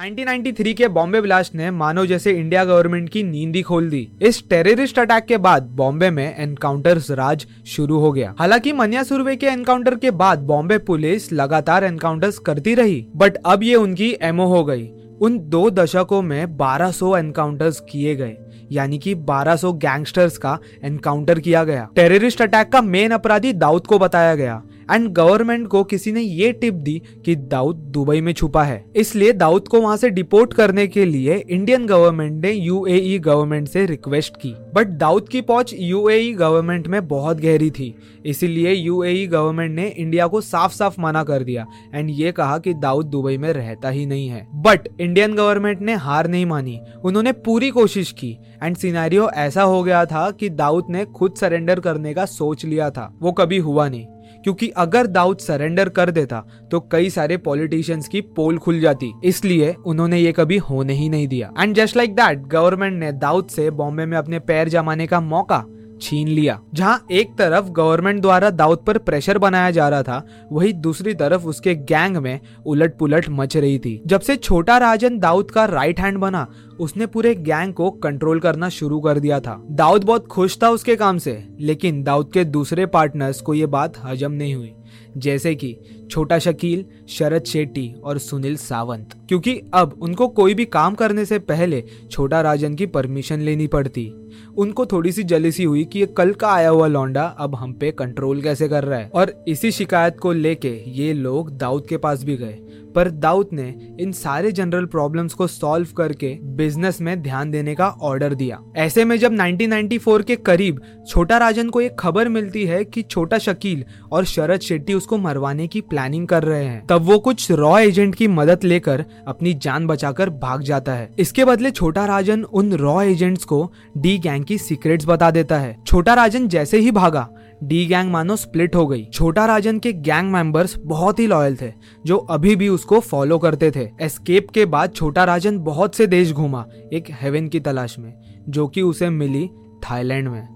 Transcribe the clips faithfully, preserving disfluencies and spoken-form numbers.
Nineteen ninety three के Bombay blast ने मानो जैसे इंडिया गवर्नमेंट की नींदी खोल दी। इस टेररिस्ट अटैक के बाद बॉम्बे में एनकाउंटर्स राज शुरू हो गया। हालांकि मनिया सुर्वे के एनकाउंटर के बाद बॉम्बे पुलिस लगातार एनकाउंटर्स करती रही, बट अब ये उनकी एमओ हो गई। उन दो दशकों में बारह सौ एनकाउंटर्स किए गए, यानी कि बारह सौ गैंगस्टर्स का एनकाउंटर किया गया। टेररिस्ट अटैक का मेन अपराधी दाऊद को बताया गया एंड गवर्नमेंट को किसी ने ये टिप दी कि दाऊद दुबई में छुपा है, इसलिए दाऊद को वहां से डिपोर्ट करने के लिए इंडियन गवर्नमेंट ने यूएई गवर्नमेंट से रिक्वेस्ट की। बट दाऊद की पहुंच यूएई गवर्नमेंट में बहुत गहरी थी, इसीलिए यूएई गवर्नमेंट ने इंडिया को साफ साफ मना कर दिया एंड ये कहा कि दाऊद दुबई में रहता ही नहीं है। बट इंडियन गवर्नमेंट ने हार नहीं मानी, उन्होंने पूरी कोशिश की एंड सिनेरियो ऐसा हो गया था कि दाऊद ने खुद सरेंडर करने का सोच लिया था। वो कभी हुआ नहीं, क्योंकि अगर दाऊद सरेंडर कर देता तो कई सारे पॉलिटिशियंस की पोल खुल जाती, इसलिए उन्होंने ये कभी होने ही नहीं दिया। And just like that government ने दाऊद से बॉम्बे में अपने पैर जमाने का मौका छीन लिया। जहां एक तरफ गवर्नमेंट द्वारा दाऊद पर प्रेशर बनाया जा रहा था, वहीं दूसरी तरफ उसके गैंग में उलट पुलट मच रही थी। जब से छोटा राजन दाऊद का राइट हैंड बना, उसने पूरे गैंग को कंट्रोल करना शुरू कर दिया था। दाऊद बहुत खुश था उसके काम से, लेकिन दाऊद के दूसरे पार्टनर्स को ये बात हजम नहीं हुई, जैसे कि छोटा शकील, शरद शेट्टी और सुनील सावंत, क्योंकि अब उनको कोई भी काम करने से पहले छोटा राजन की परमिशन लेनी पड़ती। उनको थोड़ी सी जलसी हुई कि ये कल का आया हुआ लौंडा अब हम पे कंट्रोल कैसे कर रहा है, और इसी शिकायत को लेके ये लोग दाऊद के पास भी गए। पर दाऊद ने इन सारे जनरल प्रॉब्लम्स को सॉल्व करके बिजनेस में ध्यान देने का ऑर्डर दिया। ऐसे में जब नाइनटीन नाइंटी फोर के करीब छोटा राजन को एक खबर मिलती है कि छोटा शकील और शरद शेट्टी उसको मरवाने की प्लानिंग कर रहे हैं, तब वो कुछ रॉ एजेंट की मदद लेकर अपनी जान बचाकर भाग जाता है। इसके बदले छोटा राजन उन रॉ एजेंट्स को डी गैंग की सीक्रेट्स बता देता है। छोटा राजन जैसे ही भागा, डी गैंग मानो स्प्लिट हो गई। छोटा राजन के गैंग मेंबर्स बहुत ही लॉयल थे, जो अभी भी उसको फॉलो करते थे। एस्केप के बाद छोटा राजन बहुत से देश घूमा एक हेवन की तलाश में, जो कि उसे मिली थाईलैंड में।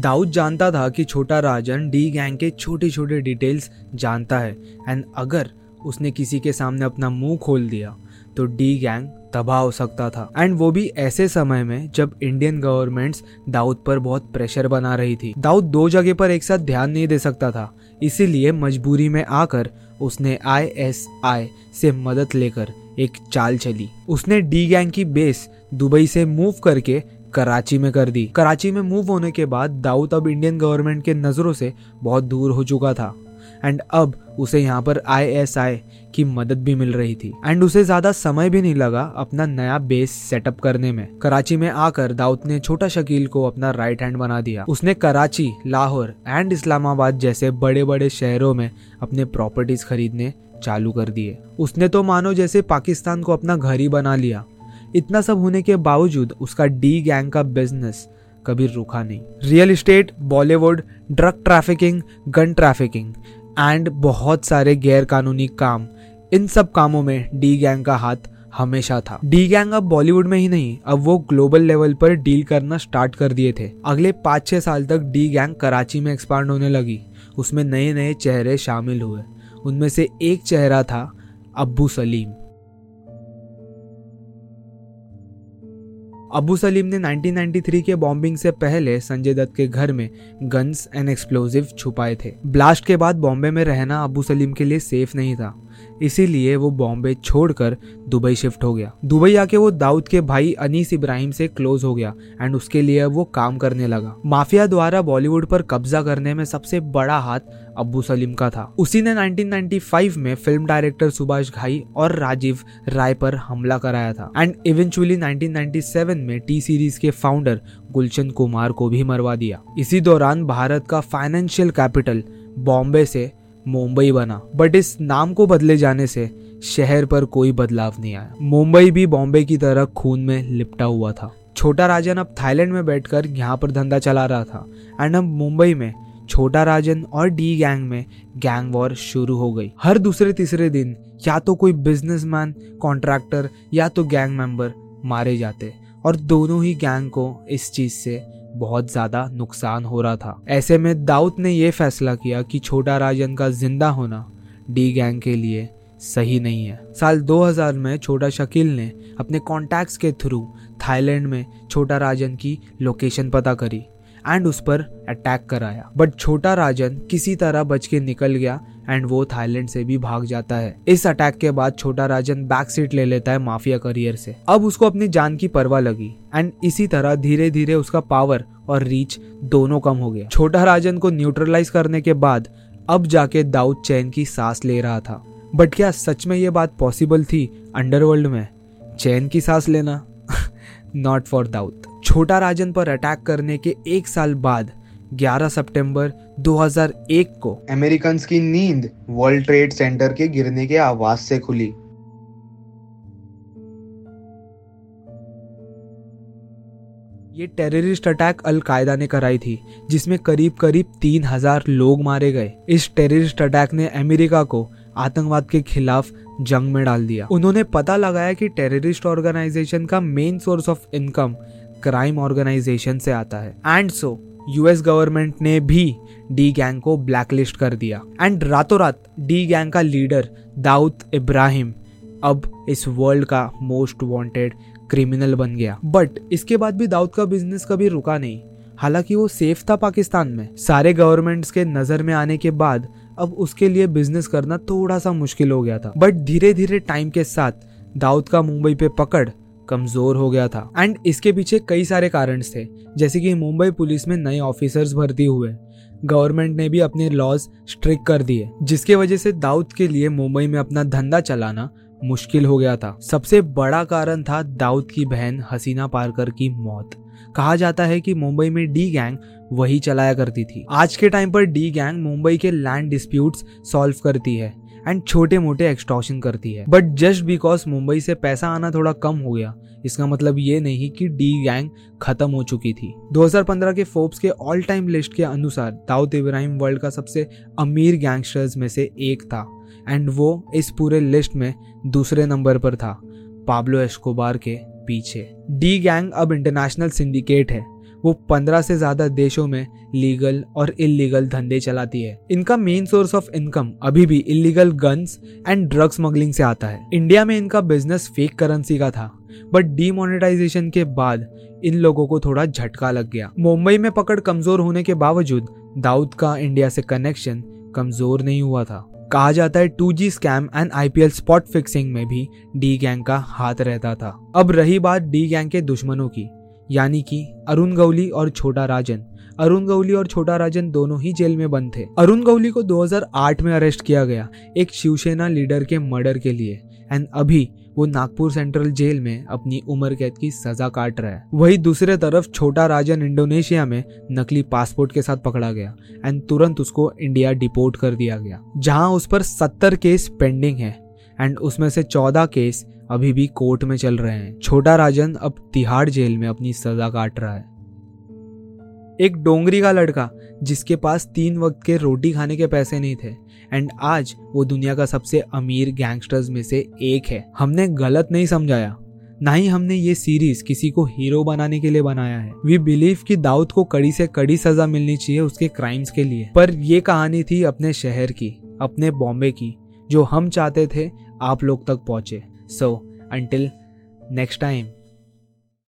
दाऊद जानता था कि छोटा राजन डी गैंग के छोटे छोटे डिटेल्स जानता है एंड अगर उसने किसी के सामने अपना मुंह खोल दिया तो डी गैंग तबाह हो सकता था, एंड वो भी ऐसे समय में जब इंडियन गवर्नमेंट्स दाऊद पर बहुत प्रेशर बना रही थी। दाऊद दो जगह पर एक साथ ध्यान नहीं दे सकता था, इसीलिए मजबूरी में आकर उसने आईएसआई से मदद लेकर एक चाल चली। उसने डी गैंग की बेस दुबई से मूव करके कराची में कर दी। कराची में मूव होने के बाद दाऊद अब इंडियन गवर्नमेंट के नजरों से बहुत दूर हो चुका था एंड अब उसे यहाँ पर आईएसआई की मदद भी मिल रही थी एंड उसे ज्यादा समय भी नहीं लगा अपना नया बेस सेटअप करने में। कराची में आकर दाऊद ने छोटा शकील को अपना राइट हैंड बना दिया। उसने कराची, लाहौर एंड इस्लामाबाद जैसे बड़े बड़े शहरों में अपने प्रॉपर्टीज खरीदने चालू कर दिए। उसने तो मानो जैसे पाकिस्तान को अपना घर ही बना लिया। इतना सब होने के बावजूद उसका डी गैंग का बिजनेस कभी रुका नहीं। Real estate, Bollywood, drug trafficking, gun trafficking and बहुत सारे गैर कानूनी काम, इन सब कामों में डी गैंग का हाथ हमेशा था। डी गैंग अब बॉलीवुड में ही नहीं, अब वो ग्लोबल लेवल पर डील करना स्टार्ट कर दिए थे। अगले पाँच छः साल तक डी गैंग कराची में एक्सपांड होने लगी। उसमें नए नए चेहरे शामिल हुए, उनमें से एक चेहरा था अबू सलेम। अबू सलेम ने नाइनटीन नाइंटी थ्री के बॉम्बिंग से पहले संजय दत्त के घर में गन्स एंड एक्सप्लोजिव छुपाए थे। ब्लास्ट के बाद बॉम्बे में रहना अबू सलेम के लिए सेफ नहीं था, इसीलिए वो बॉम्बे छोड़कर दुबई शिफ्ट हो गया। दुबई आके वो दाऊद के भाई अनीस इब्राहिम से क्लोज हो गया एंड उसके लिए वो काम करने लगा। माफिया द्वारा बॉलीवुड पर कब्जा करने में सबसे बड़ा हाथ अबू सलेम का था। उसी ने नाइनटीन नाइंटी फाइव में फिल्म डायरेक्टर सुभाष घई और राजीव राय पर हमला कराया था and eventually nineteen ninety seven में टी सीरीज के फाउंडर गुलशन कुमार को भी मरवा दिया। इसी दौरान भारत का फाइनेंशियल कैपिटल बॉम्बे से मुंबई बना, बट इस नाम को बदले जाने से शहर पर कोई बदलाव नहीं आया। मुंबई भी बॉम्बे की तरह खून में लिपटा हुआ था। छोटा राजन अब थाईलैंड में बैठकर यहाँ पर धंधा चला रहा था एंड अब मुंबई में छोटा राजन और डी गैंग में गैंग वॉर शुरू हो गई। हर दूसरे तीसरे दिन या तो कोई बिजनेसमैन, कॉन्ट्रैक्टर या तो गैंग मेंबर मारे जाते और दोनों ही गैंग को इस चीज से बहुत ज्यादा नुकसान हो रहा था। ऐसे में दाऊद ने यह फैसला किया कि छोटा राजन का जिंदा होना डी गैंग के लिए सही नहीं है। साल दो हज़ार में छोटा शकील ने अपने कॉन्टैक्ट्स के थ्रू थाईलैंड में छोटा राजन की लोकेशन पता करी एंड उस पर अटैक कराया, बट छोटा राजन किसी तरह बच के निकल गया एंड वो थाईलैंड से भी भाग जाता है। इस अटैक के बाद छोटा राजन बैक सीट ले लेता है माफिया करियर से। अब उसको अपनी जान की परवाह लगी एंड इसी तरह धीरे धीरे उसका पावर और रीच दोनों कम हो गया। छोटा राजन को न्यूट्रलाइज करने के बाद अब जाके दाऊद चैन की सांस ले रहा था, बट क्या सच में ये बात पॉसिबल थी अंडरवर्ल्ड में चैन की सांस लेना? Not for Dawood. छोटा राजन पर अटैक करने के एक साल बाद ग्यारह सितंबर दो हज़ार एक को अमेरिकन्स की नींद वर्ल्ड ट्रेड सेंटर के गिरने के आवाज से खुली। ये टेररिस्ट अटैक अलकायदा ने कराई थी जिसमें करीब करीब तीन हजार लोग मारे गए। इस टेररिस्ट अटैक ने अमेरिका को आतंकवाद के खिलाफ जंग में डाल दिया। उन्होंने पता लगाया कि टेररिस्ट ऑर्गेनाइजेशन का main source of income crime organisation से आता है एंड सो यूएस गवर्नमेंट ने भी डी गैंग को ब्लैकलिस्ट कर दिया एंड रातों रात डी गैंग का लीडर दाऊद इब्राहिम अब इस वर्ल्ड का मोस्ट वांटेड क्रिमिनल बन गया। बट इसके बाद भी दाऊद का बिजनेस कभी रुका नहीं, हालांकि वो सेफ था पाकिस्तान में। सारे गवर्नमेंट्स के नजर में आने के बाद अब उसके लिए बिजनेस करना थोड़ा सा मुश्किल हो गया था, बट धीरे धीरे टाइम के साथ दाऊद का मुंबई पे पकड़ कमजोर हो गया था एंड इसके पीछे कई सारे कारण थे, जैसे कि मुंबई पुलिस में नए ऑफिसर्स भर्ती हुए, गवर्नमेंट ने भी अपने लॉज स्ट्रिक्ट कर दिए, जिसके वजह से दाऊद के लिए मुंबई में अपना धंधा चलाना मुश्किल हो गया था। सबसे बड़ा कारण था दाऊद की बहन हसीना पारकर की मौत। कहा जाता है कि मुंबई में डी गैंग वही चलाया करती थी। आज के टाइम पर डी गैंग मुंबई के लैंड डिस्प्यूट्स सॉल्व करती है एंड छोटे मोटे एक्सटॉर्शन करती है, बट जस्ट बिकॉज मुंबई से पैसा आना थोड़ा कम हो गया इसका मतलब ये नहीं कि डी गैंग खत्म हो चुकी थी। दो हज़ार पंद्रह के फोर्ब्स के ऑल टाइम लिस्ट के अनुसार दाऊद इब्राहिम वर्ल्ड का सबसे अमीर गैंगस्टर्स में से एक था एंड वो इस पूरे लिस्ट में दूसरे नंबर पर था पाब्लो एस्कोबार के पीछे। डी गैंग अब इंटरनेशनल सिंडिकेट है, वो पंद्रह से ज्यादा देशों में लीगल और इल्लीगल धंधे चलाती है। इनका मेन सोर्स ऑफ इनकम अभी भी illegal guns and drug smuggling से आता है। इंडिया में इनका बिजनेस फेक करेंसी का था, बट डीमोनेटाइजेशन के बाद इन लोगों को थोड़ा झटका लग गया। मुंबई में पकड़ कमजोर होने के बावजूद दाऊद का इंडिया से कनेक्शन कमजोर नहीं हुआ था। कहा जाता है two G scam and IPL spot fixing में भी डी गैंग का हाथ रहता था। अब रही बात डी गैंग के दुश्मनों की, यानी कि अरुण गवली और छोटा राजन। अरुण गवली और छोटा राजन दोनों ही जेल में बंद थे। अरुण गवली को दो हज़ार आठ में अरेस्ट किया गया एक शिवसेना लीडर के मर्डर के लिए एंड अभी वो नागपुर सेंट्रल जेल में अपनी उम्र कैद की सजा काट रहा है। वहीं दूसरे तरफ छोटा राजन इंडोनेशिया में नकली पासपोर्ट के साथ पकड़ा गया एंड तुरंत उसको इंडिया डिपोर्ट कर दिया गया, जहां उस पर सत्तर केस पेंडिंग है एंड उसमें से चौदह केस अभी भी कोर्ट में चल रहे हैं। छोटा राजन अब तिहाड़ जेल में अपनी सजा काट रहा है। एक डोंगरी का लड़का जिसके पास तीन वक्त के रोटी खाने के पैसे नहीं थे एंड आज वो दुनिया का सबसे अमीर गैंगस्टर्स में से एक है। हमने गलत नहीं समझाया, ना ही हमने ये सीरीज किसी को हीरो बनाने के लिए बनाया है। वी बिलीव कि दाऊद को कड़ी से कड़ी सजा मिलनी चाहिए उसके क्राइम्स के लिए, पर ये कहानी थी अपने शहर की, अपने बॉम्बे की, जो हम चाहते थे आप लोग तक पहुंचे। So until next time.